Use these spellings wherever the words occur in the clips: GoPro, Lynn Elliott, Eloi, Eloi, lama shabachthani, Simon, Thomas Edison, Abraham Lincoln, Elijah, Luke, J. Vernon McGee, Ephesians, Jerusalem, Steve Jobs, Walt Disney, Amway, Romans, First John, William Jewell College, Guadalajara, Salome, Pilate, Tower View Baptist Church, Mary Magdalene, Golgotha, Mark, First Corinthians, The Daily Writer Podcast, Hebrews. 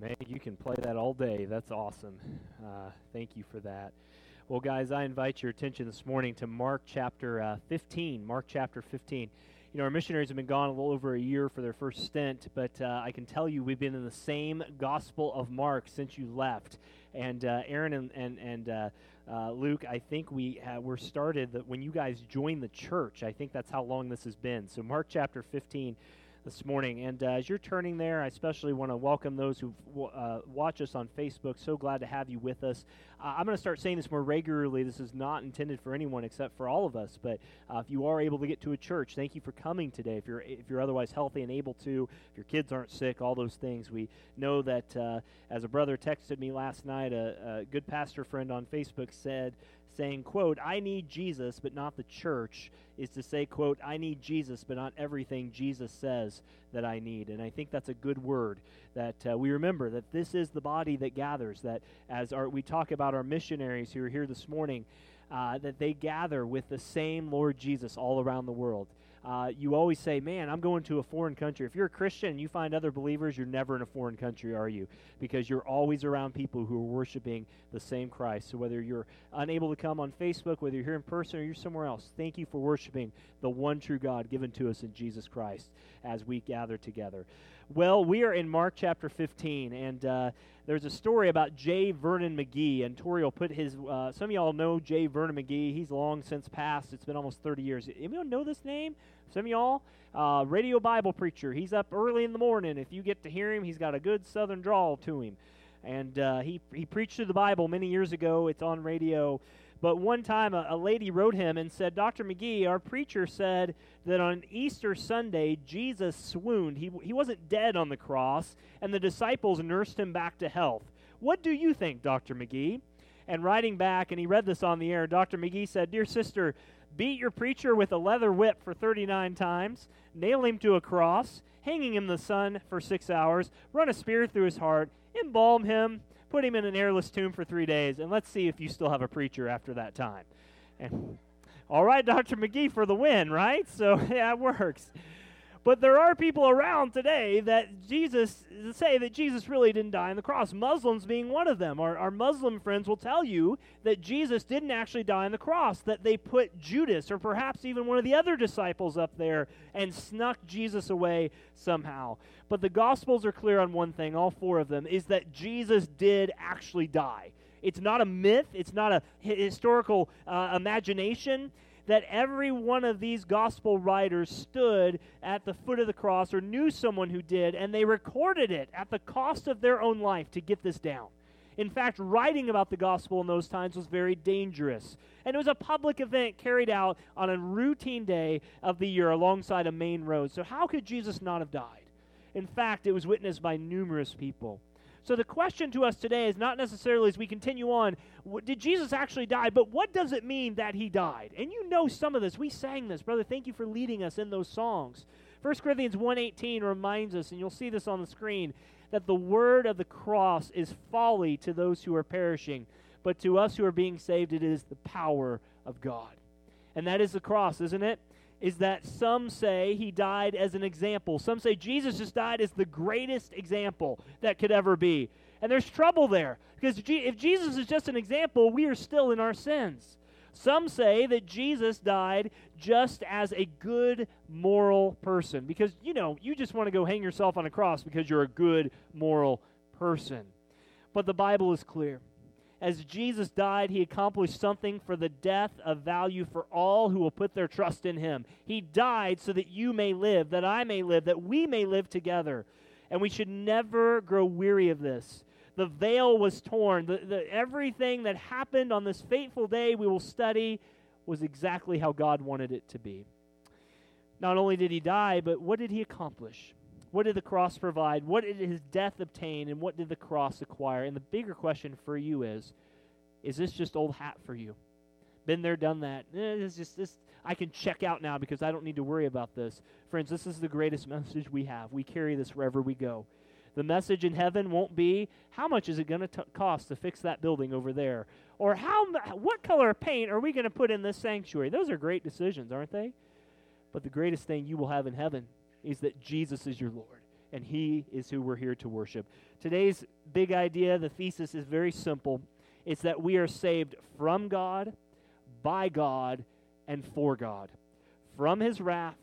Man, you can play that all day. That's awesome. Thank you for that. Well, guys, I invite your attention this morning to Mark chapter 15. Mark chapter 15. You know, our missionaries have been gone a little over a year for their first stint, but I can tell you we've been in the same Gospel of Mark since you left. And Aaron and Luke, I think we're started that when you guys joined the church. I think that's how long this has been. So Mark chapter 15. This morning, and as you're turning there, I especially want to welcome those who watch us on Facebook. So glad to have you with us. I'm going to start saying this more regularly. This is not intended for anyone except for all of us, but if you are able to get to a church, thank you for coming today. If you're otherwise healthy and able to, if your kids aren't sick, all those things. We know that as a brother texted me last night, a good pastor friend on Facebook saying, quote, I need Jesus, but not the church, is to say, quote, I need Jesus, but not everything Jesus says that I need. And I think that's a good word, that we remember that this is the body that gathers, that as we talk about our missionaries who are here this morning, that they gather with the same Lord Jesus all around the world. You always say, man, I'm going to a foreign country. If you're a Christian and you find other believers, you're never in a foreign country, are you? Because you're always around people who are worshiping the same Christ. So whether you're unable to come on Facebook, whether you're here in person or you're somewhere else, thank you for worshiping the one true God given to us in Jesus Christ as we gather together. Well, we are in Mark chapter 15, and there's a story about J. Vernon McGee, and Tori will put his, some of y'all know J. Vernon McGee. He's long since passed. It's been almost 30 years. Anyone know this name? Some of y'all? Radio Bible preacher. He's up early in the morning. If you get to hear him, he's got a good southern drawl to him. And he preached through the Bible many years ago. It's on radio. But one time a lady wrote him and said, Dr. McGee, our preacher said that on Easter Sunday, Jesus swooned. He wasn't dead on the cross, and the disciples nursed him back to health. What do you think, Dr. McGee? And writing back, and he read this on the air, Dr. McGee said, Dear sister, beat your preacher with a leather whip for 39 times, nail him to a cross, hanging him in the sun for 6 hours, run a spear through his heart, embalm him, put him in an airless tomb for 3 days, and let's see if you still have a preacher after that time. And, all right, Dr. McGee for the win, right? So, yeah, it works. But there are people around today that say that Jesus really didn't die on the cross, Muslims being one of them. Our Muslim friends will tell you that Jesus didn't actually die on the cross, that they put Judas or perhaps even one of the other disciples up there and snuck Jesus away somehow. But the Gospels are clear on one thing, all four of them, is that Jesus did actually die. It's not a myth. It's not a historical imagination that every one of these Gospel writers stood at the foot of the cross or knew someone who did, and they recorded it at the cost of their own life to get this down. In fact, writing about the gospel in those times was very dangerous. And it was a public event carried out on a routine day of the year alongside a main road. So how could Jesus not have died? In fact, it was witnessed by numerous people. So the question to us today is not necessarily, as we continue on, did Jesus actually die, but what does it mean that he died? And you know some of this. We sang this. Brother, thank you for leading us in those songs. First Corinthians 1:18 reminds us, and you'll see this on the screen, that the word of the cross is folly to those who are perishing, but to us who are being saved, it is the power of God. And that is the cross, isn't it? Is that some say he died as an example. Some say Jesus just died as the greatest example that could ever be. And there's trouble there, because if Jesus is just an example, we are still in our sins. Some say that Jesus died just as a good moral person, because, you know, you just want to go hang yourself on a cross because you're a good moral person. But the Bible is clear. As Jesus died, he accomplished something for the death of value for all who will put their trust in him. He died so that you may live, that I may live, that we may live together. And we should never grow weary of this. The veil was torn. Everything that happened on this fateful day we will study was exactly how God wanted it to be. Not only did he die, but what did he accomplish? What did the cross provide? What did his death obtain? And what did the cross acquire? And the bigger question for you is this just old hat for you? Been there, done that. It's just this. I can check out now because I don't need to worry about this. Friends, this is the greatest message we have. We carry this wherever we go. The message in heaven won't be, how much is it going to cost to fix that building over there? Or what color of paint are we going to put in this sanctuary? Those are great decisions, aren't they? But the greatest thing you will have in heaven is that Jesus is your Lord, and He is who we're here to worship. Today's big idea, the thesis, is very simple. It's that we are saved from God, by God, and for God. From His wrath,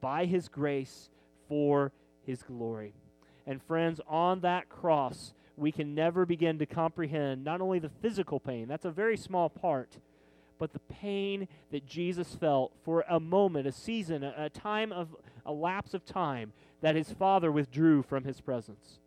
by His grace, for His glory. And friends, on that cross, we can never begin to comprehend not only the physical pain, that's a very small part, but the pain that Jesus felt for a moment, a season, a time of a lapse of time that His Father withdrew from His presence.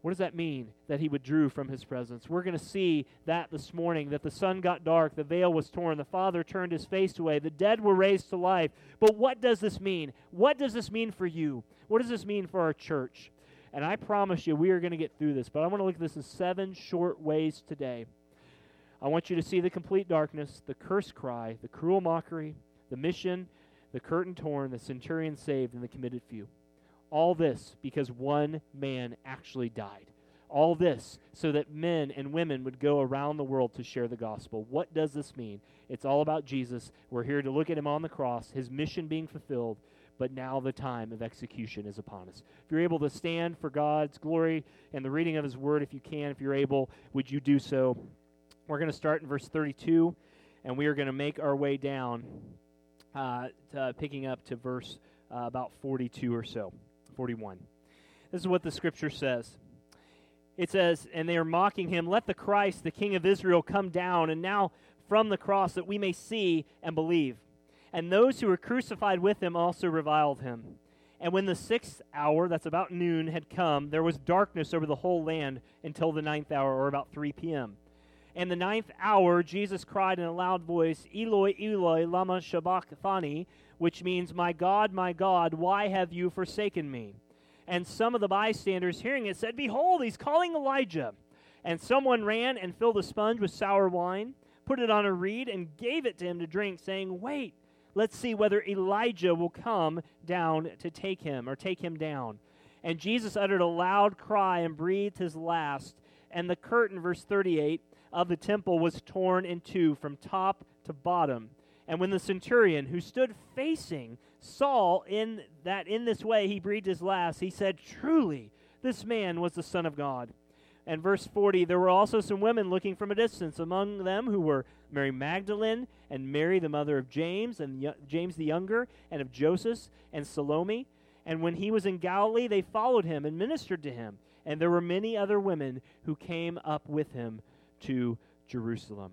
What does that mean, that He withdrew from His presence? We're going to see that this morning, that the sun got dark, the veil was torn, the Father turned His face away, the dead were raised to life. But what does this mean? What does this mean for you? What does this mean for our church? And I promise you, we are going to get through this, but I want to look at this in 7 short ways today. I want you to see the complete darkness, the curse cry, the cruel mockery, the mission, the curtain torn, the centurion saved, and the committed few. All this because one man actually died. All this so that men and women would go around the world to share the gospel. What does this mean? It's all about Jesus. We're here to look at Him on the cross, His mission being fulfilled, but now the time of execution is upon us. If you're able to stand for God's glory and the reading of His word, if you can, if you're able, would you do so? We're going to start in verse 32, and we are going to make our way down, picking up to verse about 42 or so, 41. This is what the Scripture says. It says, and they are mocking Him, let the Christ, the King of Israel, come down, and now from the cross that we may see and believe. And those who were crucified with Him also reviled Him. And when the 6th hour, that's about noon, had come, there was darkness over the whole land until the 9th hour, or about 3 p.m. And the 9th hour, Jesus cried in a loud voice, Eloi, Eloi, lama shabachthani, which means, my God, why have you forsaken me? And some of the bystanders hearing it said, behold, he's calling Elijah. And someone ran and filled a sponge with sour wine, put it on a reed, and gave it to him to drink, saying, wait, let's see whether Elijah will come down to take him, or take him down. And Jesus uttered a loud cry and breathed His last. And the curtain, verse 38, of the temple was torn in two from top to bottom. And when the centurion, who stood facing, saw in this way he breathed his last, he said, truly, this man was the Son of God. And verse 40, there were also some women looking from a distance, among them who were Mary Magdalene, and Mary the mother of James, and James the younger, and of Joseph, and Salome. And when he was in Galilee, they followed him and ministered to him. And there were many other women who came up with him to Jerusalem.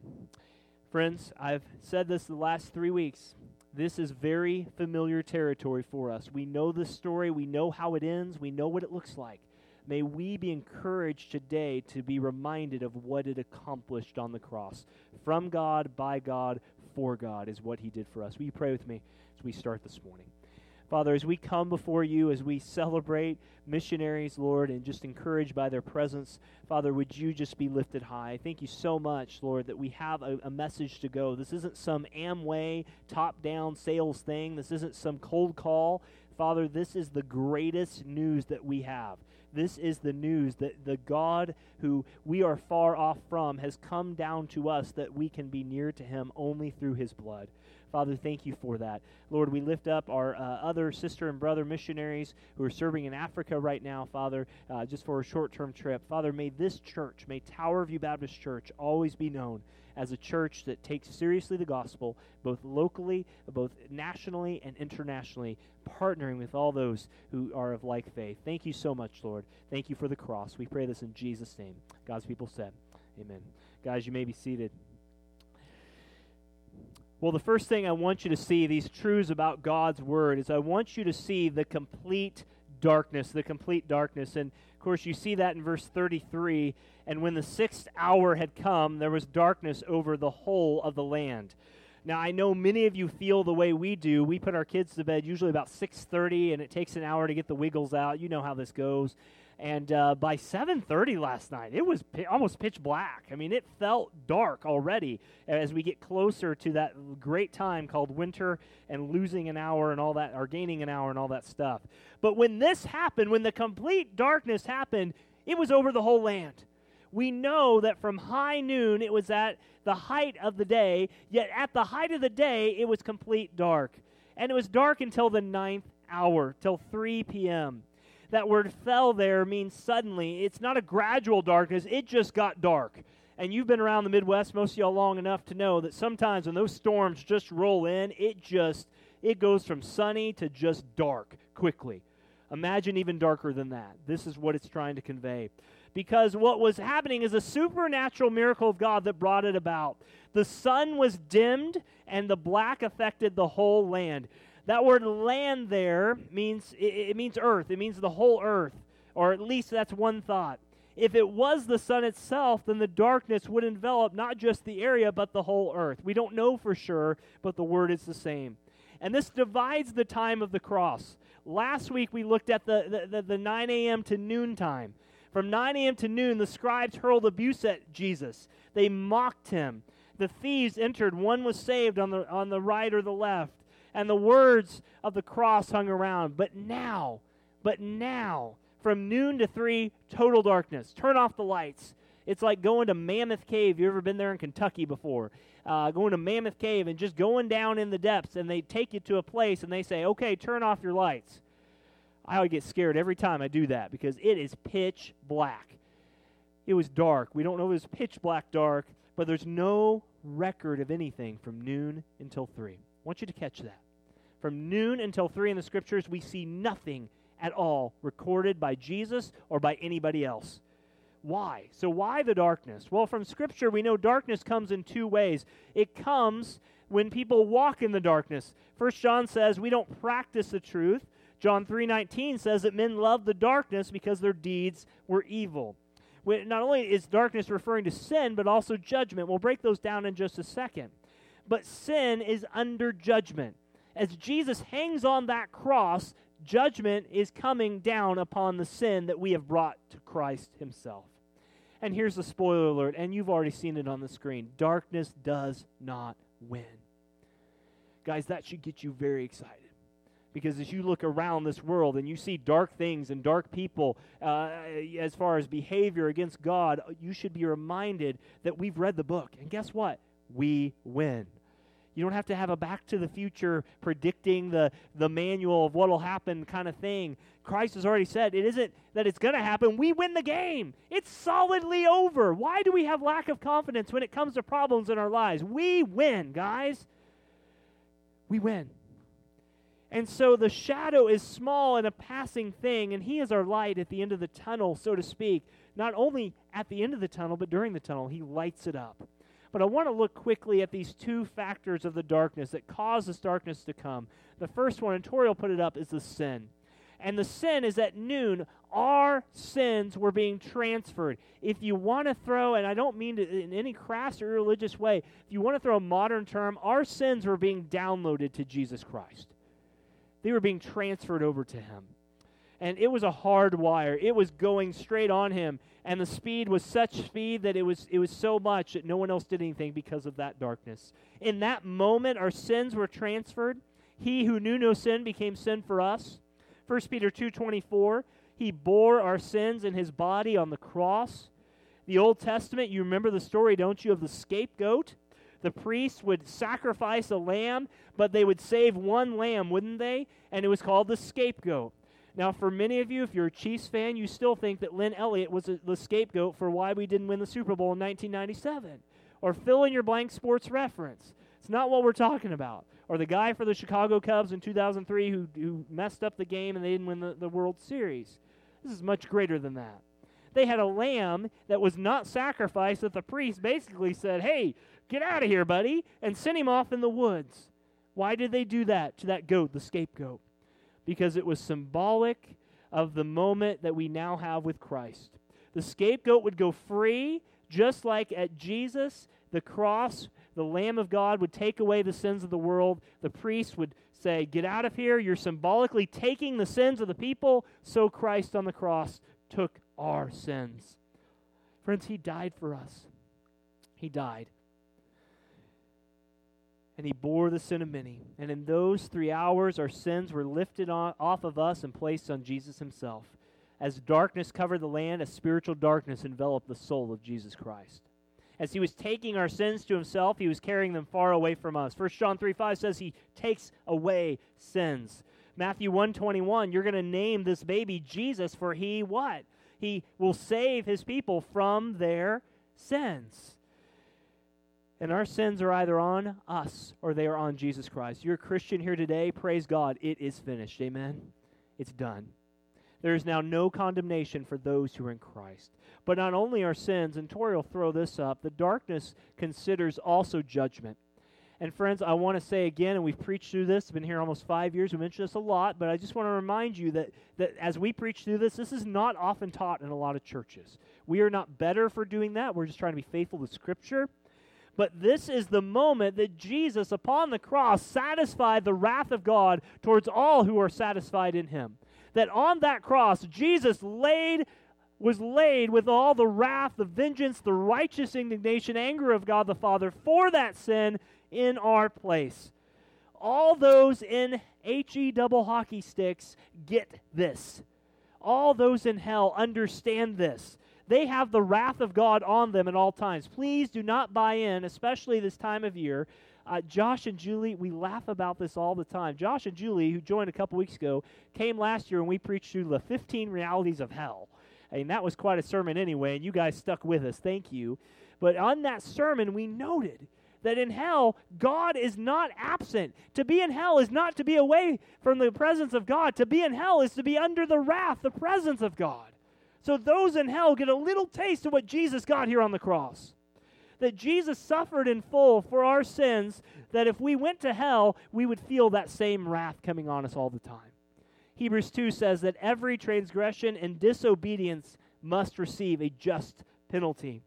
Friends, I've said this the last 3 weeks. This is very familiar territory for us. We know this story. We know how it ends. We know what it looks like. May we be encouraged today to be reminded of what it accomplished on the cross. From God, by God, for God is what He did for us. Will you pray with me as we start this morning? Father, as we come before You, as we celebrate missionaries, Lord, and just encouraged by their presence, Father, would You just be lifted high. Thank You so much, Lord, that we have a message to go. This isn't some Amway top-down sales thing. This isn't some cold call. Father, this is the greatest news that we have. This is the news that the God who we are far off from has come down to us, that we can be near to Him only through His blood. Father, thank You for that. Lord, we lift up our other sister and brother missionaries who are serving in Africa right now, Father, just for a short-term trip. Father, may this church, may Tower View Baptist Church always be known as a church that takes seriously the gospel, both locally, both nationally and internationally, partnering with all those who are of like faith. Thank You so much, Lord. Thank You for the cross. We pray this in Jesus' name. God's people said, amen. Guys, you may be seated. Well, the first thing I want you to see, these truths about God's Word, is I want you to see the complete darkness, the complete darkness. And, of course, you see that in verse 33, and when the 6th hour had come, there was darkness over the whole of the land. Now, I know many of you feel the way we do. We put our kids to bed usually about 6:30, and it takes an hour to get the wiggles out. You know how this goes. And by 7:30 last night, it was almost pitch black. I mean, it felt dark already as we get closer to that great time called winter and losing an hour and all that, or gaining an hour and all that stuff. But when this happened, when the complete darkness happened, it was over the whole land. We know that from high noon, it was at the height of the day, yet at the height of the day, it was complete dark. And it was dark until the 9th hour, till 3 p.m., That word fell there means suddenly. It's not a gradual darkness. It just got dark. And you've been around the Midwest, most of y'all, long enough to know that sometimes when those storms just roll in, it goes from sunny to just dark quickly. Imagine even darker than that. This is what it's trying to convey. Because what was happening is a supernatural miracle of God that brought it about. The sun was dimmed, and the black affected the whole land. That word land there means, it means earth. It means the whole earth, or at least that's one thought. If it was the sun itself, then the darkness would envelop not just the area, but the whole earth. We don't know for sure, but the word is the same. And this divides the time of the cross. Last week we looked at the 9 a.m. to noon time. From 9 a.m. to noon, the scribes hurled abuse at Jesus. They mocked him. The thieves entered. One was saved on the right or the left. And the words of the cross hung around. But now, from noon to 3, total darkness. Turn off the lights. It's like going to Mammoth Cave. You ever been there in Kentucky before? Going to Mammoth Cave and just going down in the depths. And they take you to a place and they say, okay, turn off your lights. I would get scared every time I do that because it is pitch black. It was dark. We don't know if it was pitch black dark, but there's no record of anything from noon until 3. I want you to catch that. From noon until 3 in the Scriptures, we see nothing at all recorded by Jesus or by anybody else. Why? So why the darkness? Well, from Scripture, we know darkness comes in two ways. It comes when people walk in the darkness. First John says we don't practice the truth. John 3:19 says that men love the darkness because their deeds were evil. Not only is darkness referring to sin, but also judgment. We'll break those down in just a second. But sin is under judgment. As Jesus hangs on that cross, judgment is coming down upon the sin that we have brought to Christ himself. And here's the spoiler alert, and you've already seen it on the screen. Darkness does not win. Guys, that should get you very excited. Because as you look around this world and you see dark things and dark people as far as behavior against God, you should be reminded that we've read the book. And guess what? We win. You don't have to have a back to the future predicting the manual of what will happen kind of thing. Christ has already said it isn't that it's going to happen. We win the game. It's solidly over. Why do we have lack of confidence when it comes to problems in our lives? We win, guys. We win. And so the shadow is small and a passing thing, and he is our light at the end of the tunnel, so to speak. Not only at the end of the tunnel, but during the tunnel, he lights it up. But I want to look quickly at these two factors of the darkness that cause this darkness to come. The first one, and Toriel put it up, is the sin. And the sin is at noon, our sins were being transferred. If you want to throw, and I don't mean to, in any crass or religious way, if you want to throw a modern term, our sins were being downloaded to Jesus Christ. They were being transferred over to him. And it was a hard wire. It was going straight on him. And the speed was such speed that it was so much that no one else did anything because of that darkness. In that moment, our sins were transferred. He who knew no sin became sin for us. First Peter 2:24, he bore our sins in his body on the cross. The Old Testament, you remember the story, don't you, of the scapegoat? The priests would sacrifice a lamb, but they would save one lamb, wouldn't they? And it was called the scapegoat. Now, for many of you, if you're a Chiefs fan, you still think that Lynn Elliott was the scapegoat for why we didn't win the Super Bowl in 1997. Or fill in your blank sports reference. It's not what we're talking about. Or the guy for the Chicago Cubs in 2003 who messed up the game and they didn't win the World Series. This is much greater than that. They had a lamb that was not sacrificed that the priest basically said, hey, get out of here, buddy, and sent him off in the woods. Why did they do that to that goat, the scapegoat? Because it was symbolic of the moment that we now have with Christ. The scapegoat would go free, just like at Jesus, the cross, the Lamb of God would take away the sins of the world. The priest would say, get out of here. You're symbolically taking the sins of the people. So Christ on the cross took our sins. Friends, he died for us. He died. And he bore the sin of many. And in those 3 hours, our sins were lifted off of us and placed on Jesus himself. As darkness covered the land, a spiritual darkness enveloped the soul of Jesus Christ. As he was taking our sins to himself, he was carrying them far away from us. First John 3:5 says he takes away sins. Matthew 1:21, you're going to name this baby Jesus, for he what? He will save his people from their sins. And our sins are either on us or they are on Jesus Christ. You're a Christian here today, praise God, it is finished. Amen? It's done. There is now no condemnation for those who are in Christ. But not only our sins, and Tori will throw this up, the darkness considers also judgment. And friends, I want to say again, and we've preached through this, been here almost 5 years, we mentioned this a lot, but I just want to remind you that as we preach through this, this is not often taught in a lot of churches. We are not better for doing that. We're just trying to be faithful to Scripture. But this is the moment that Jesus, upon the cross, satisfied the wrath of God towards all who are satisfied in him. That on that cross, Jesus was laid with all the wrath, the vengeance, the righteous indignation, anger of God the Father for that sin in our place. All those in HE double hockey sticks get this. All those in hell understand this. They have the wrath of God on them at all times. Please do not buy in, especially this time of year. Josh and Julie, we laugh about this all the time. Josh and Julie, who joined a couple weeks ago, came last year and we preached through the 15 realities of hell. And that was quite a sermon anyway, and you guys stuck with us. Thank you. But on that sermon, we noted that in hell, God is not absent. To be in hell is not to be away from the presence of God. To be in hell is to be under the wrath, the presence of God. So those in hell get a little taste of what Jesus got here on the cross. That Jesus suffered in full for our sins, that if we went to hell, we would feel that same wrath coming on us all the time. Hebrews 2 says that every transgression and disobedience must receive a just penalty.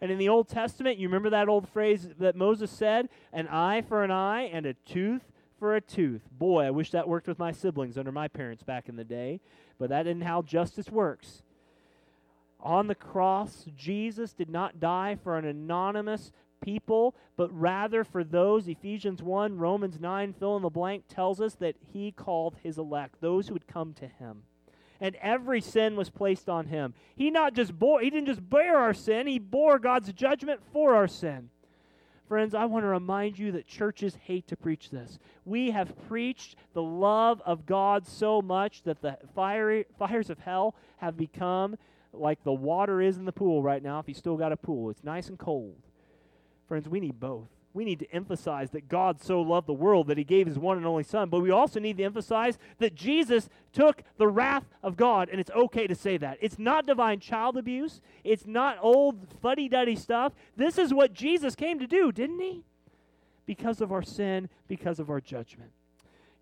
And in the Old Testament, you remember that old phrase that Moses said, an eye for an eye and a tooth for a tooth. Boy, I wish that worked with my siblings under my parents back in the day, but that isn't how justice works. On the cross, Jesus did not die for an anonymous people, but rather for those, Ephesians 1, Romans 9, fill in the blank, tells us that he called his elect, those who would come to him. And every sin was placed on him. He didn't just bear our sin, he bore God's judgment for our sin. Friends, I want to remind you that churches hate to preach this. We have preached the love of God so much that the fires of hell have become like the water is in the pool right now, if you still got a pool. It's nice and cold. Friends, we need both. We need to emphasize that God so loved the world that he gave his one and only son, but we also need to emphasize that Jesus took the wrath of God, and it's okay to say that. It's not divine child abuse. It's not old fuddy-duddy stuff. This is what Jesus came to do, didn't he? Because of our sin, because of our judgment.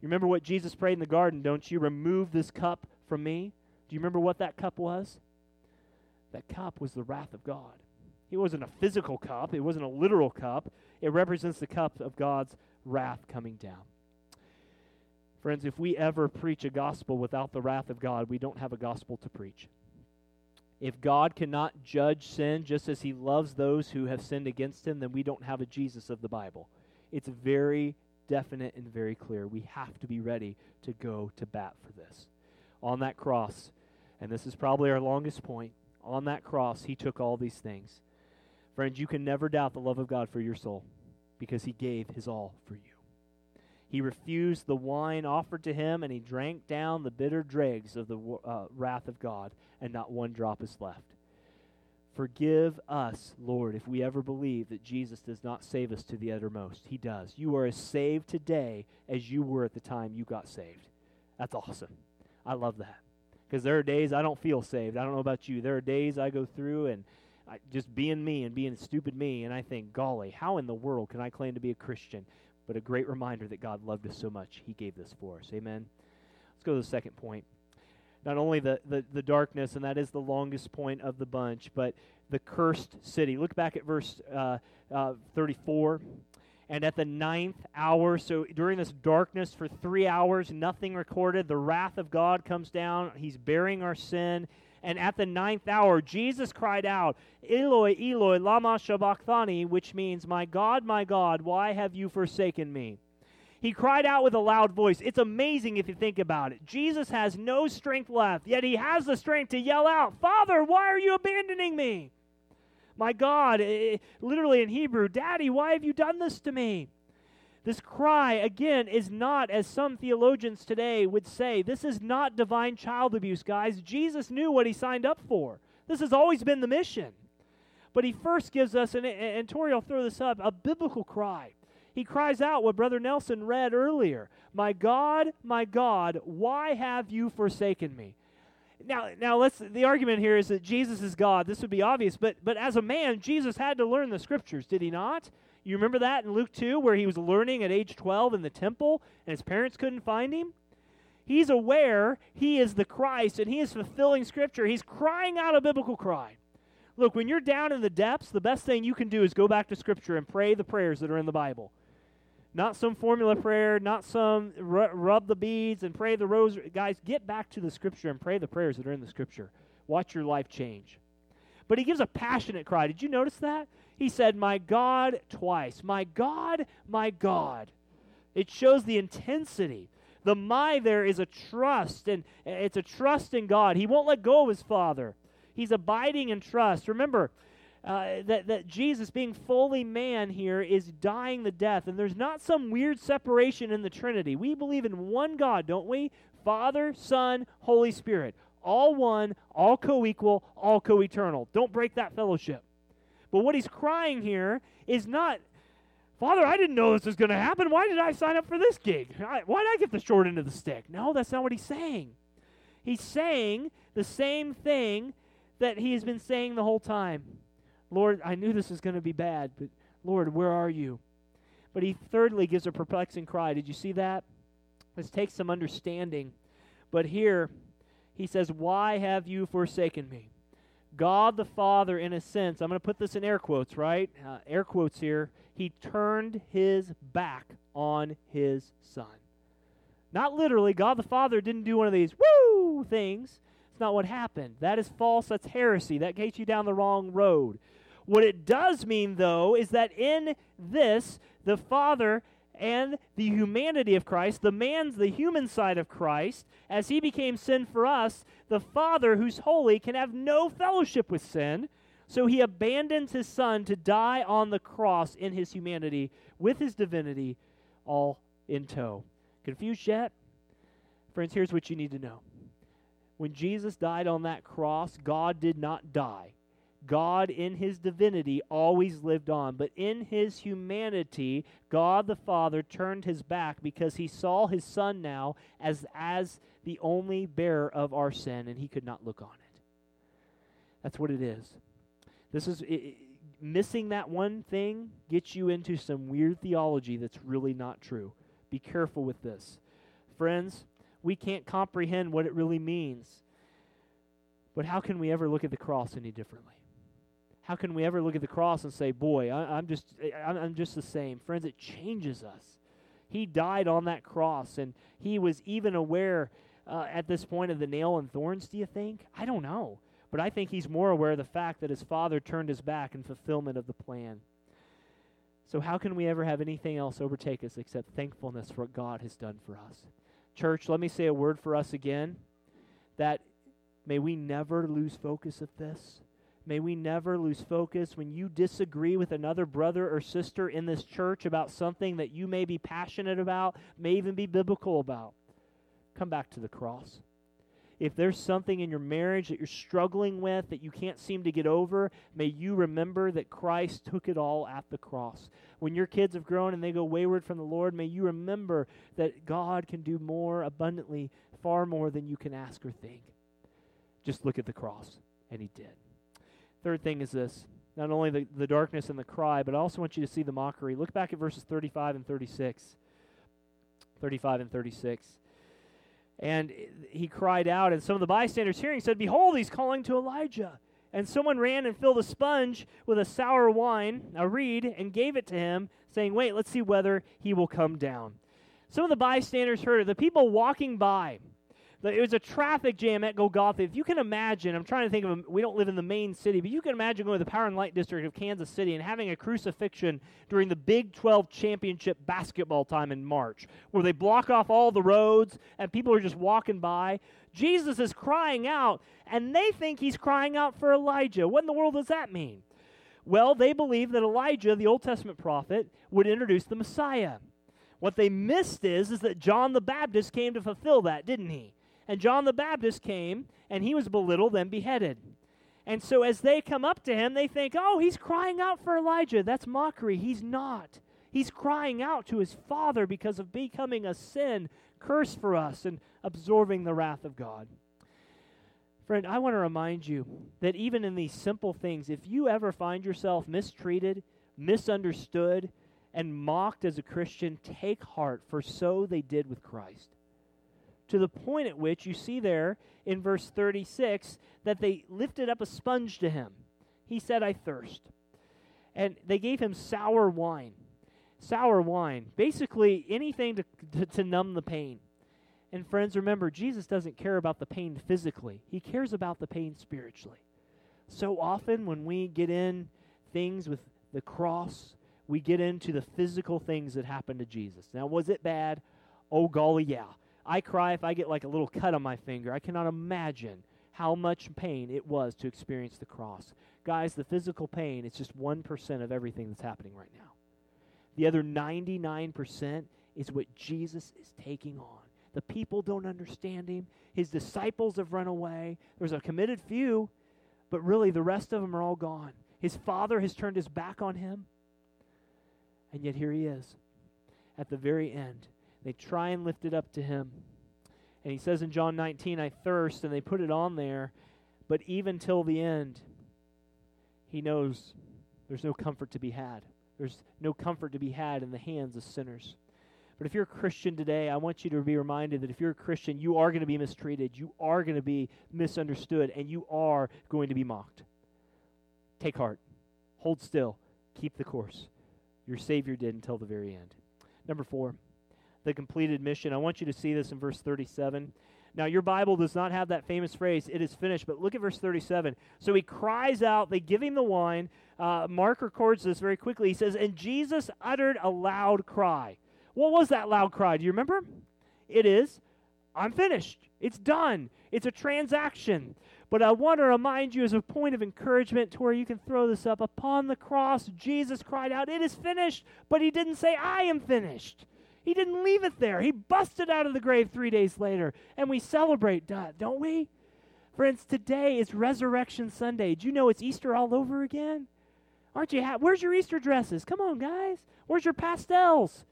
You remember what Jesus prayed in the garden, don't you? Remove this cup from me. Do you remember what that cup was? That cup was the wrath of God. It wasn't a physical cup. It wasn't a literal cup. It represents the cup of God's wrath coming down. Friends, if we ever preach a gospel without the wrath of God, we don't have a gospel to preach. If God cannot judge sin just as he loves those who have sinned against him, then we don't have a Jesus of the Bible. It's very definite and very clear. We have to be ready to go to bat for this. On that cross, and this is probably our longest point, on that cross, he took all these things. Friends, you can never doubt the love of God for your soul because he gave his all for you. He refused the wine offered to him, and he drank down the bitter dregs of the wrath of God, and not one drop is left. Forgive us, Lord, if we ever believe that Jesus does not save us to the uttermost. He does. You are as saved today as you were at the time you got saved. That's awesome. I love that. Because there are days I don't feel saved. I don't know about you. There are days I go through and just being me and being stupid me, and I think, golly, how in the world can I claim to be a Christian? But a great reminder that God loved us so much, he gave this for us. Amen? Let's go to the second point. Not only the darkness, and that is the longest point of the bunch, but the cursed city. Look back at verse 34. And at the ninth hour, so during this darkness for 3 hours, nothing recorded. The wrath of God comes down. He's bearing our sin. And at the ninth hour, Jesus cried out, Eloi, Eloi, lama shabachthani, which means, my God, why have you forsaken me? He cried out with a loud voice. It's amazing if you think about it. Jesus has no strength left, yet he has the strength to yell out, Father, why are you abandoning me? My God, literally in Hebrew, Daddy, why have you done this to me? This cry, again, is not, as some theologians today would say, this is not divine child abuse, guys. Jesus knew what he signed up for. This has always been the mission. But he first gives us, and Tori will throw this up, a biblical cry. He cries out what Brother Nelson read earlier. My God, why have you forsaken me? Now the argument here is that Jesus is God. This would be obvious, but as a man, Jesus had to learn the Scriptures, did he not? You remember that in Luke 2, where he was learning at age 12 in the temple, and his parents couldn't find him? He's aware he is the Christ, and he is fulfilling Scripture. He's crying out a biblical cry. Look, when you're down in the depths, the best thing you can do is go back to Scripture and pray the prayers that are in the Bible. Not some formula prayer, not some rub the beads and pray the rosary. Guys, get back to the Scripture and pray the prayers that are in the Scripture. Watch your life change. But he gives a passionate cry. Did you notice that? He said, my God, twice. My God, my God. It shows the intensity. The my there is a trust, and it's a trust in God. He won't let go of his Father. He's abiding in trust. Remember, that Jesus, being fully man here, is dying the death. And there's not some weird separation in the Trinity. We believe in one God, don't we? Father, Son, Holy Spirit. All one, all co-equal, all co-eternal. Don't break that fellowship. But what he's crying here is not, Father, I didn't know this was going to happen. Why did I sign up for this gig? Why did I get the short end of the stick? No, that's not what he's saying. He's saying the same thing that he has been saying the whole time. Lord, I knew this was going to be bad, but Lord, where are you? But he thirdly gives a perplexing cry. Did you see that? This takes some understanding. But here, he says, why have you forsaken me? God the Father, in a sense, I'm going to put this in air quotes, right? Air quotes here. He turned his back on his Son. Not literally. God the Father didn't do one of these woo things. It's not what happened. That is false. That's heresy. That gets you down the wrong road. What it does mean, though, is that in this, the Father and the humanity of Christ, the human side of Christ, as he became sin for us, the Father, who's holy, can have no fellowship with sin, so he abandons his Son to die on the cross in his humanity, with his divinity, all in tow. Confused yet? Friends, here's what you need to know. When Jesus died on that cross, God did not die. God in his divinity always lived on, but in his humanity, God the Father turned his back because he saw his Son now as the only bearer of our sin, and he could not look on it. That's what it is. This is missing that one thing gets you into some weird theology that's really not true. Be careful with this. Friends, we can't comprehend what it really means. But how can we ever look at the cross any differently? How can we ever look at the cross and say, boy, I'm just the same? Friends, it changes us. He died on that cross, and he was even aware at this point of the nail and thorns, do you think? I don't know. But I think he's more aware of the fact that his Father turned his back in fulfillment of the plan. So how can we ever have anything else overtake us except thankfulness for what God has done for us? Church, let me say a word for us again, that may we never lose focus of this. May we never lose focus. When you disagree with another brother or sister in this church about something that you may be passionate about, may even be biblical about, come back to the cross. If there's something in your marriage that you're struggling with that you can't seem to get over, may you remember that Christ took it all at the cross. When your kids have grown and they go wayward from the Lord, may you remember that God can do more abundantly, far more than you can ask or think. Just look at the cross, and he did. Third thing is this, not only the darkness and the cry, but I also want you to see the mockery. Look back at verses 35 and 36. 35 and 36. And he cried out, and some of the bystanders hearing said, Behold, he's calling to Elijah. And someone ran and filled a sponge with a sour wine, a reed, and gave it to him, saying, wait, let's see whether he will come down. Some of the bystanders heard it. The people walking by. It was a traffic jam at Golgotha. If you can imagine, I'm trying to think of, we don't live in the main city, but you can imagine going to the Power and Light District of Kansas City and having a crucifixion during the Big 12 championship basketball time in March, where they block off all the roads and people are just walking by. Jesus is crying out, and they think he's crying out for Elijah. What in the world does that mean? Well, they believe that Elijah, the Old Testament prophet, would introduce the Messiah. What they missed is that John the Baptist came to fulfill that, didn't he? And John the Baptist came, and he was belittled and beheaded. And so as they come up to him, they think, oh, he's crying out for Elijah. That's mockery. He's not. He's crying out to his Father because of becoming a sin curse for us and absorbing the wrath of God. Friend, I want to remind you that even in these simple things, if you ever find yourself mistreated, misunderstood, and mocked as a Christian, take heart, for so they did with Christ. To the point at which you see there in verse 36 that they lifted up a sponge to him. He said, I thirst. And they gave him sour wine. Sour wine. Basically anything to numb the pain. And friends, remember, Jesus doesn't care about the pain physically. He cares about the pain spiritually. So often when we get in things with the cross, we get into the physical things that happened to Jesus. Now, was it bad? Oh, golly, yeah. I cry if I get like a little cut on my finger. I cannot imagine how much pain it was to experience the cross. Guys, the physical pain, it's just 1% of everything that's happening right now. The other 99% is what Jesus is taking on. The people don't understand him. His disciples have run away. There's a committed few, but really the rest of them are all gone. His Father has turned his back on him, and yet here he is at the very end. They try and lift it up to him. And he says in John 19, I thirst, and they put it on there. But even till the end, he knows there's no comfort to be had. There's no comfort to be had in the hands of sinners. But if you're a Christian today, I want you to be reminded that if you're a Christian, you are going to be mistreated, you are going to be misunderstood, and you are going to be mocked. Take heart. Hold still. Keep the course. Your Savior did until the very end. Number 4. The completed mission. I want you to see this in verse 37. Now, your Bible does not have that famous phrase, it is finished, but look at verse 37. So he cries out, they give him the wine. Mark records this very quickly. He says, and Jesus uttered a loud cry. What was that loud cry? Do you remember? It is, I'm finished. It's done. It's a transaction. But I want to remind you as a point of encouragement to where you can throw this up. Upon the cross, Jesus cried out, it is finished, but he didn't say, I am finished. He didn't leave it there. He busted out of the grave 3 days later, and we celebrate that, don't we? Friends, today is Resurrection Sunday. Do you know it's Easter all over again? Aren't you happy? Where's your Easter dresses? Come on, guys. Where's your pastels?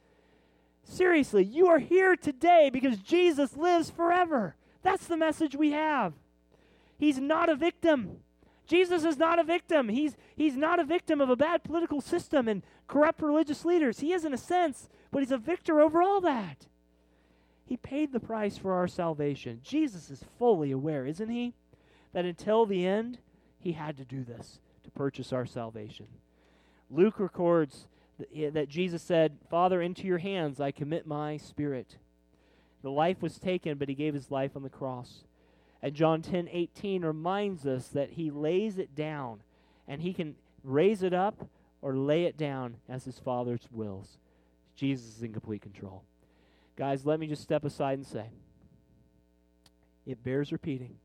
Seriously, you are here today because Jesus lives forever. That's the message we have. He's not a victim. Jesus is not a victim. He's not a victim of a bad political system and corrupt religious leaders. He is in a sense, but he's a victor over all that. He paid the price for our salvation. Jesus is fully aware, isn't he, that until the end, he had to do this to purchase our salvation. Luke records that Jesus said, Father, into your hands I commit my spirit. The life was taken, but he gave his life on the cross. And John 10:18 reminds us that he lays it down, and he can raise it up or lay it down as his Father's wills. Jesus is in complete control. Guys, let me just step aside and say, it bears repeating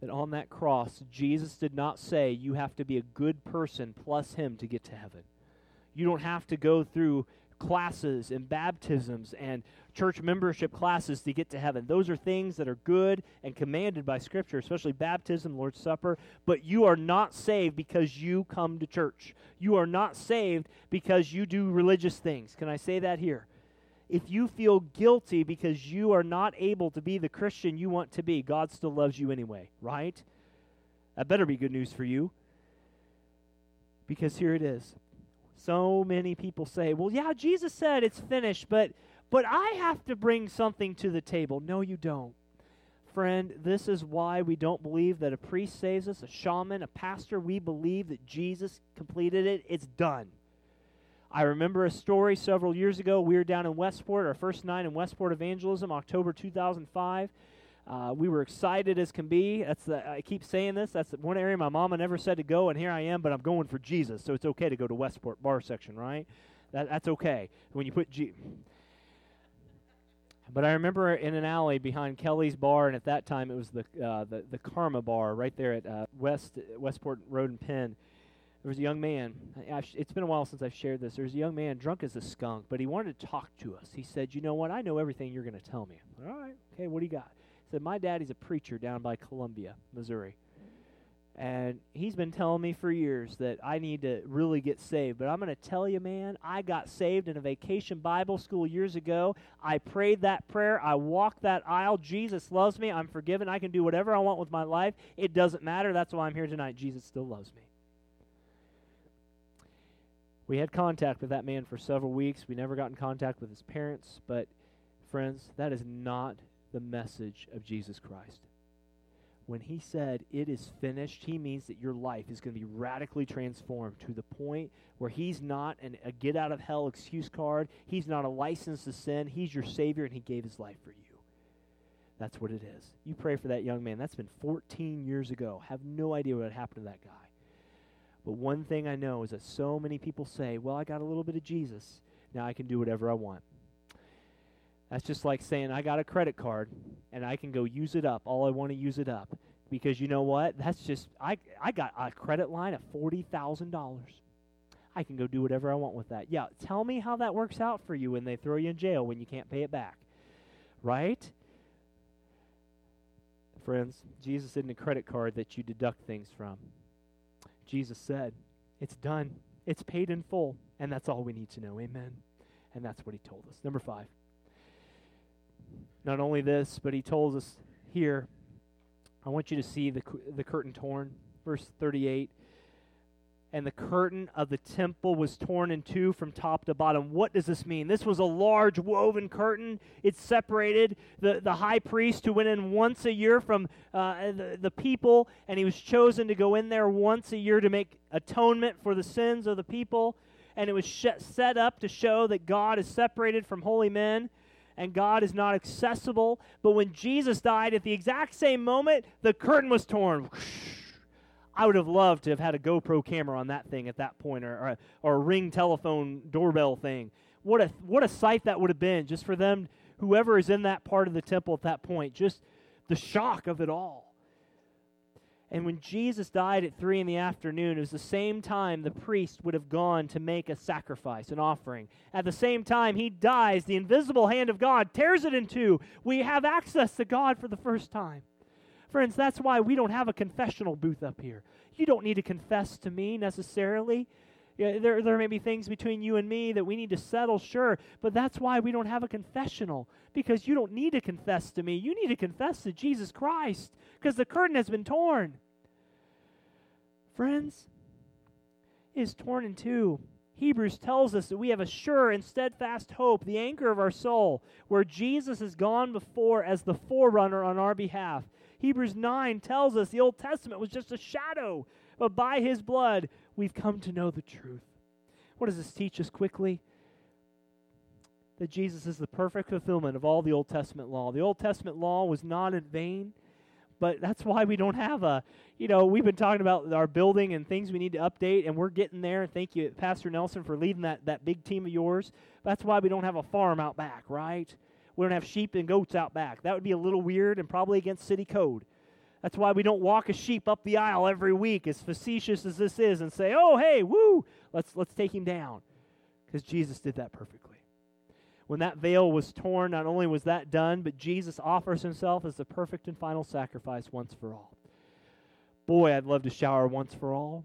that on that cross, Jesus did not say you have to be a good person plus him to get to heaven. You don't have to go through classes and baptisms and church membership classes to get to heaven. Those are things that are good and commanded by Scripture, especially baptism, Lord's Supper. But you are not saved because you come to church. You are not saved because you do religious things. Can I say that here? If you feel guilty because you are not able to be the Christian you want to be, God still loves you anyway, right? That better be good news for you, because here it is. So many people say, well, yeah, Jesus said it's finished, but I have to bring something to the table. No, you don't. Friend, this is why we don't believe that a priest saves us, a shaman, a pastor. We believe that Jesus completed it. It's done. I remember a story several years ago. We were down in Westport, our first night in Westport Evangelism, October 2005. We were excited as can be. I keep saying this. That's the one area my mama never said to go, and here I am, but I'm going for Jesus, so it's okay to go to Westport bar section, right? That's okay when you put G. But I remember in an alley behind Kelly's Bar, and at that time it was the Karma Bar right there at Westport Road and Penn. There was a young man. It's been a while since I've shared this. There was a young man, drunk as a skunk, but he wanted to talk to us. He said, "You know what? I know everything you're going to tell me." All right, okay, what do you got? He said, "My daddy's a preacher down by Columbia, Missouri. And he's been telling me for years that I need to really get saved. But I'm going to tell you, man, I got saved in a vacation Bible school years ago. I prayed that prayer. I walked that aisle. Jesus loves me. I'm forgiven. I can do whatever I want with my life. It doesn't matter. That's why I'm here tonight. Jesus still loves me." We had contact with that man for several weeks. We never got in contact with his parents. But, friends, that is not the message of Jesus Christ. When he said, "It is finished," he means that your life is going to be radically transformed to the point where he's not a get-out-of-hell excuse card. He's not a license to sin. He's your Savior, and he gave his life for you. That's what it is. You pray for that young man. That's been 14 years ago. Have no idea what happened to that guy. But one thing I know is that so many people say, "Well, I got a little bit of Jesus. Now I can do whatever I want." That's just like saying, "I got a credit card, and I can go use it up. All I want to use it up." Because you know what? That's just, I got a credit line of $40,000. I can go do whatever I want with that. Yeah, tell me how that works out for you when they throw you in jail when you can't pay it back. Right? Friends, Jesus isn't a credit card that you deduct things from. Jesus said, "It's done. It's paid in full." And that's all we need to know. Amen. And that's what he told us. Number 5. Not only this, but he told us here, I want you to see the curtain torn. Verse 38, "And the curtain of the temple was torn in two from top to bottom." What does this mean? This was a large woven curtain. It separated the high priest who went in once a year from the people, and he was chosen to go in there once a year to make atonement for the sins of the people. And it was set up to show that God is separated from holy men, and God is not accessible. But when Jesus died, at the exact same moment, the curtain was torn. I would have loved to have had a GoPro camera on that thing at that point, or a Ring telephone doorbell thing. What a sight that would have been, just for them, whoever is in that part of the temple at that point, just the shock of it all. And when Jesus died at 3 p.m, it was the same time the priest would have gone to make a sacrifice, an offering. At the same time he dies, the invisible hand of God tears it in two. We have access to God for the first time. Friends, that's why we don't have a confessional booth up here. You don't need to confess to me necessarily. There may be things between you and me that we need to settle, sure, but that's why we don't have a confessional, because you don't need to confess to me. You need to confess to Jesus Christ, because the curtain has been torn. Friends, it is torn in two. Hebrews tells us that we have a sure and steadfast hope, the anchor of our soul, where Jesus has gone before as the forerunner on our behalf. Hebrews 9 tells us the Old Testament was just a shadow, but by his blood, we've come to know the truth. What does this teach us quickly? That Jesus is the perfect fulfillment of all the Old Testament law. The Old Testament law was not in vain, but that's why we don't have we've been talking about our building and things we need to update, and we're getting there. Thank you, Pastor Nelson, for leading that big team of yours. That's why we don't have a farm out back, right? We don't have sheep and goats out back. That would be a little weird and probably against city code. That's why we don't walk a sheep up the aisle every week, as facetious as this is, and say, "Oh, hey, woo, let's take him down," because Jesus did that perfectly. When that veil was torn, not only was that done, but Jesus offers himself as the perfect and final sacrifice once for all. Boy, I'd love to shower once for all.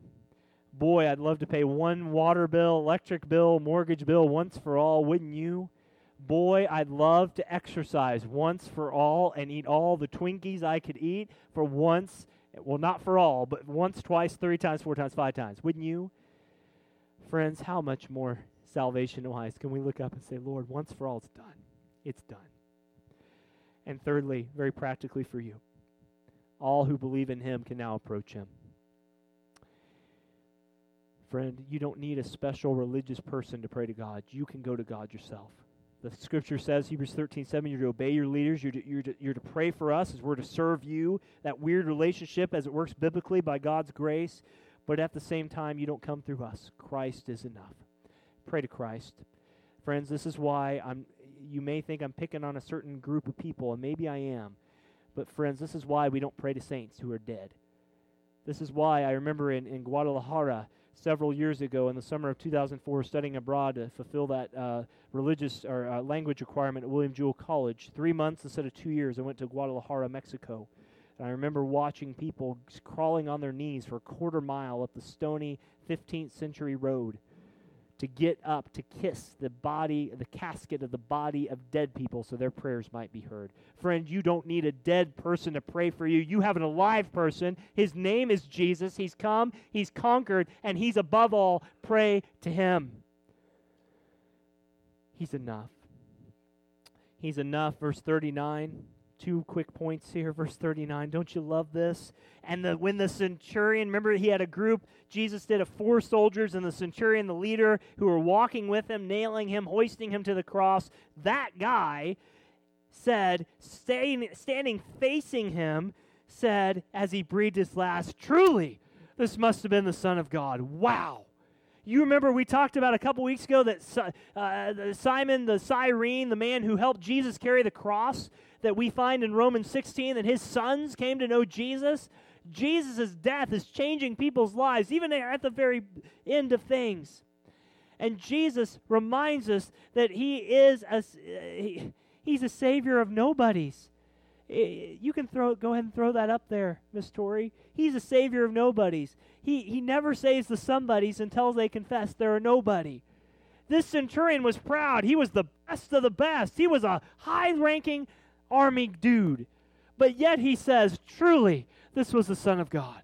Boy, I'd love to pay one water bill, electric bill, mortgage bill once for all, wouldn't you? Boy, I'd love to exercise once for all and eat all the Twinkies I could eat for once. Well, not for all, but once, twice, 3 times, 4 times, 5 times. Wouldn't you? Friends, how much more salvation-wise can we look up and say, "Lord, once for all, it's done. It's done." And thirdly, very practically for you, all who believe in him can now approach him. Friend, you don't need a special religious person to pray to God. You can go to God yourself. The scripture says, Hebrews 13:7, you're to obey your leaders, you're to pray for us as we're to serve you. That weird relationship as it works biblically by God's grace. But at the same time, you don't come through us. Christ is enough. Pray to Christ. Friends, this is why you may think I'm picking on a certain group of people, and maybe I am. But friends, this is why we don't pray to saints who are dead. This is why I remember in Guadalajara several years ago in the summer of 2004, studying abroad to fulfill that religious or language requirement at William Jewell College. 3 months instead of 2 years, I went to Guadalajara, Mexico. And I remember watching people crawling on their knees for a quarter mile up the stony 15th century road to get up to kiss the casket of the body of dead people so their prayers might be heard. Friend, you don't need a dead person to pray for you. You have an alive person. His name is Jesus. He's come, he's conquered, and he's above all. Pray to him. He's enough. He's enough. Verse 39. Two quick points here. Verse 39, don't you love this? And when the centurion, remember he had a group, Jesus did, of 4 soldiers, and the centurion, the leader, who were walking with him, nailing him, hoisting him to the cross. That guy said, standing facing him, said, as he breathed his last, truly, this must have been the Son of God. Wow. You remember we talked about a couple weeks ago that Simon the Cyrene, the man who helped Jesus carry the cross, that we find in Romans 16 that his sons came to know Jesus. Jesus' death is changing people's lives, even at the very end of things. And Jesus reminds us that he's a savior of nobodies. You can go ahead and throw that up there, Miss Torrey. He's a savior of nobodies. He never saves the somebodies until they confess they're a nobody. This centurion was proud. He was the best of the best. He was a high-ranking army dude. But yet he says, truly, this was the Son of God.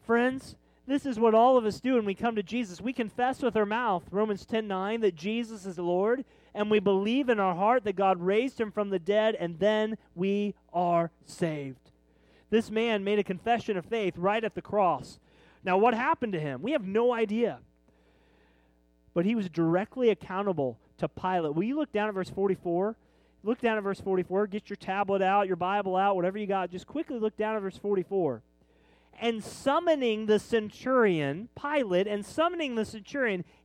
Friends, this is what all of us do when we come to Jesus. We confess with our mouth, Romans 10:9, that Jesus is Lord, and we believe in our heart that God raised him from the dead, and then we are saved. This man made a confession of faith right at the cross. Now, what happened to him? We have no idea. But he was directly accountable to Pilate. Will you look down at verse 44? Look down at verse 44. Get your tablet out, your Bible out, whatever you got. Just quickly look down at verse 44. Pilate,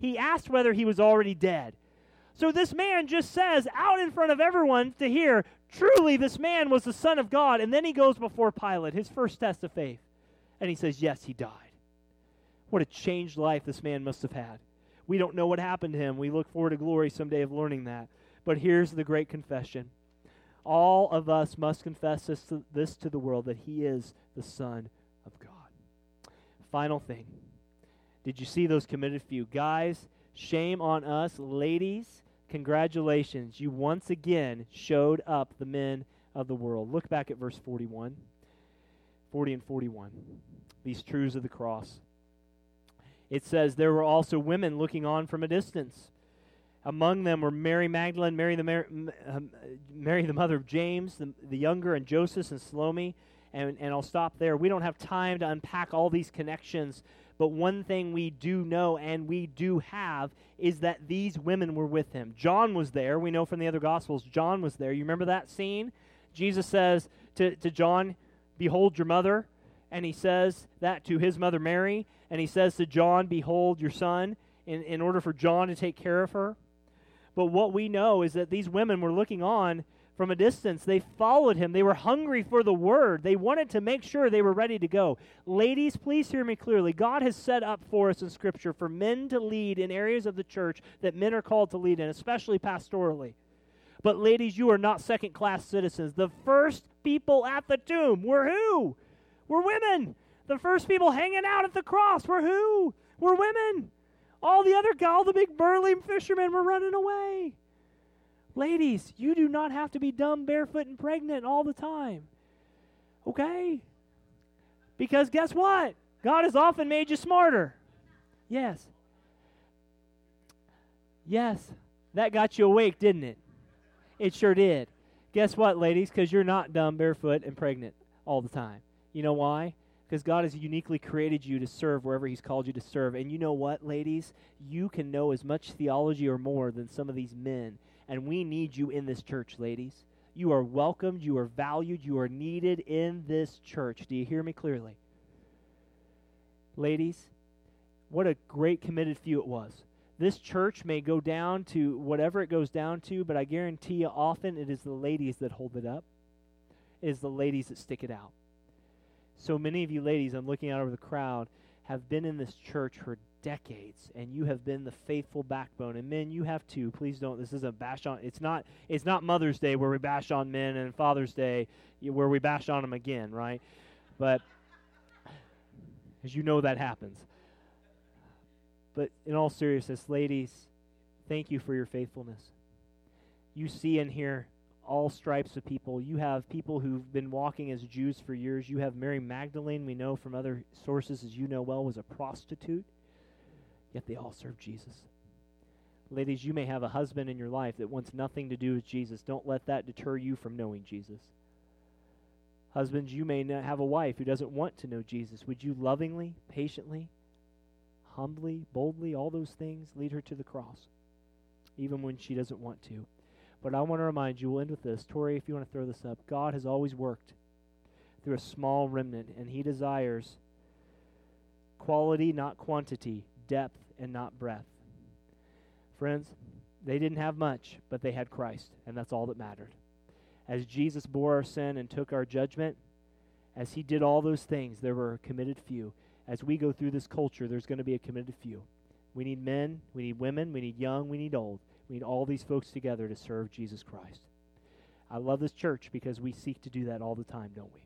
he asked whether he was already dead. So this man just says out in front of everyone to hear, truly this man was the Son of God. And then he goes before Pilate, his first test of faith. And he says, yes, he died. What a changed life this man must have had. We don't know what happened to him. We look forward to glory someday of learning that. But here's the great confession. All of us must confess this to the world, that he is the Son of God. Final thing. Did you see those committed few? Guys, shame on us. Ladies, congratulations, you once again showed up the men of the world. Look back at verse 41, 40 and 41, these truths of the cross. It says, there were also women looking on from a distance. Among them were Mary Magdalene, Mary the mother of James, the younger, and Joseph, and Salome. And I'll stop there. We don't have time to unpack all these connections, but one thing we do know and we do have is that these women were with him. John was there. We know from the other Gospels, John was there. You remember that scene? Jesus says to John, behold your mother. And he says that to his mother Mary. And he says to John, behold your son, in order for John to take care of her. But what we know is that these women were looking on from a distance. They followed him. They were hungry for the word. They wanted to make sure they were ready to go. Ladies, please hear me clearly. God has set up for us in Scripture for men to lead in areas of the church that men are called to lead in, especially pastorally. But ladies, you are not second-class citizens. The first people at the tomb were who? Were women. The first people hanging out at the cross were who? Were women. All the big burly fishermen were running away. Ladies, you do not have to be dumb, barefoot, and pregnant all the time. Okay? Because guess what? God has often made you smarter. Yes. Yes. That got you awake, didn't it? It sure did. Guess what, ladies? Because you're not dumb, barefoot, and pregnant all the time. You know why? Because God has uniquely created you to serve wherever he's called you to serve. And you know what, ladies? You can know as much theology or more than some of these men. And we need you in this church, ladies. You are welcomed. You are valued. You are needed in this church. Do you hear me clearly? Ladies, what a great committed few it was. This church may go down to whatever it goes down to, but I guarantee you often it is the ladies that hold it up. It is the ladies that stick it out. So many of you ladies, I'm looking out over the crowd, have been in this church for decades, and you have been the faithful backbone. And men, you have too. Please don't. This isn't bash on. It's not Mother's Day where we bash on men, and Father's Day where we bash on them again, right? But as you know, that happens. But in all seriousness, ladies, thank you for your faithfulness. You see in here all stripes of people. You have people who've been walking as Jews for years. You have Mary Magdalene, we know from other sources, as you know well, was a prostitute. Yet they all served Jesus. Ladies, you may have a husband in your life that wants nothing to do with Jesus. Don't let that deter you from knowing Jesus. Husbands, you may have a wife who doesn't want to know Jesus. Would you lovingly, patiently, humbly, boldly, all those things, lead her to the cross, even when she doesn't want to? But I want to remind you, we'll end with this. Tori, if you want to throw this up, God has always worked through a small remnant, and he desires quality, not quantity, depth, and not breadth. Friends, they didn't have much, but they had Christ, and that's all that mattered. As Jesus bore our sin and took our judgment, as he did all those things, there were a committed few. As we go through this culture, there's going to be a committed few. We need men, we need women, we need young, we need old. We need all these folks together to serve Jesus Christ. I love this church because we seek to do that all the time, don't we?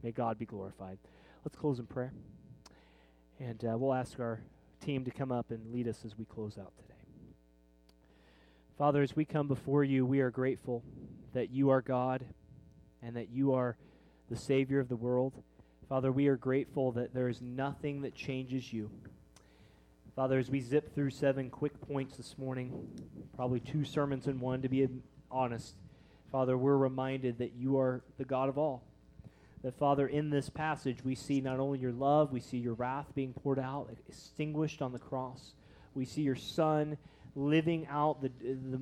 May God be glorified. Let's close in prayer. And we'll ask our team to come up and lead us as we close out today. Father, as we come before you, we are grateful that you are God and that you are the Savior of the world. Father, we are grateful that there is nothing that changes you. Father, as we zip through 7 quick points this morning, probably 2 sermons in one, to be honest, Father, we're reminded that you are the God of all. That, Father, in this passage, we see not only your love, we see your wrath being poured out, extinguished on the cross. We see your Son living out the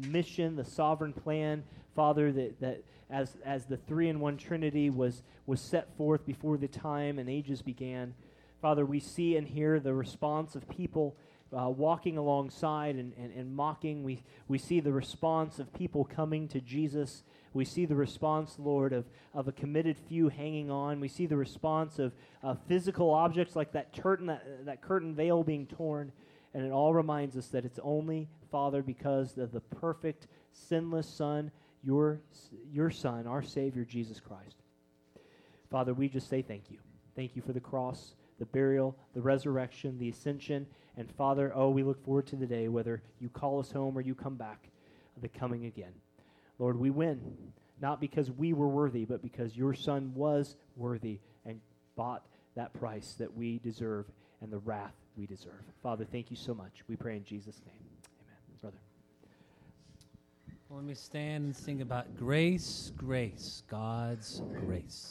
mission, the sovereign plan, Father, that as the 3-in-1 Trinity was set forth before the time and ages began. Father, we see and hear the response of people walking alongside and mocking. We see the response of people coming to Jesus. We see the response, Lord, of a committed few hanging on. We see the response of physical objects like that curtain veil being torn. And it all reminds us that it's only, Father, because of the perfect, sinless Son, your Son, our Savior, Jesus Christ. Father, we just say thank you. Thank you for the cross, the burial, the resurrection, the ascension, and Father, we look forward to the day, whether you call us home or you come back, the coming again. Lord, we win, not because we were worthy, but because your Son was worthy and bought that price that we deserve and the wrath we deserve. Father, thank you so much. We pray in Jesus' name. Amen. Brother. Well, let me stand and sing about grace, grace, God's grace.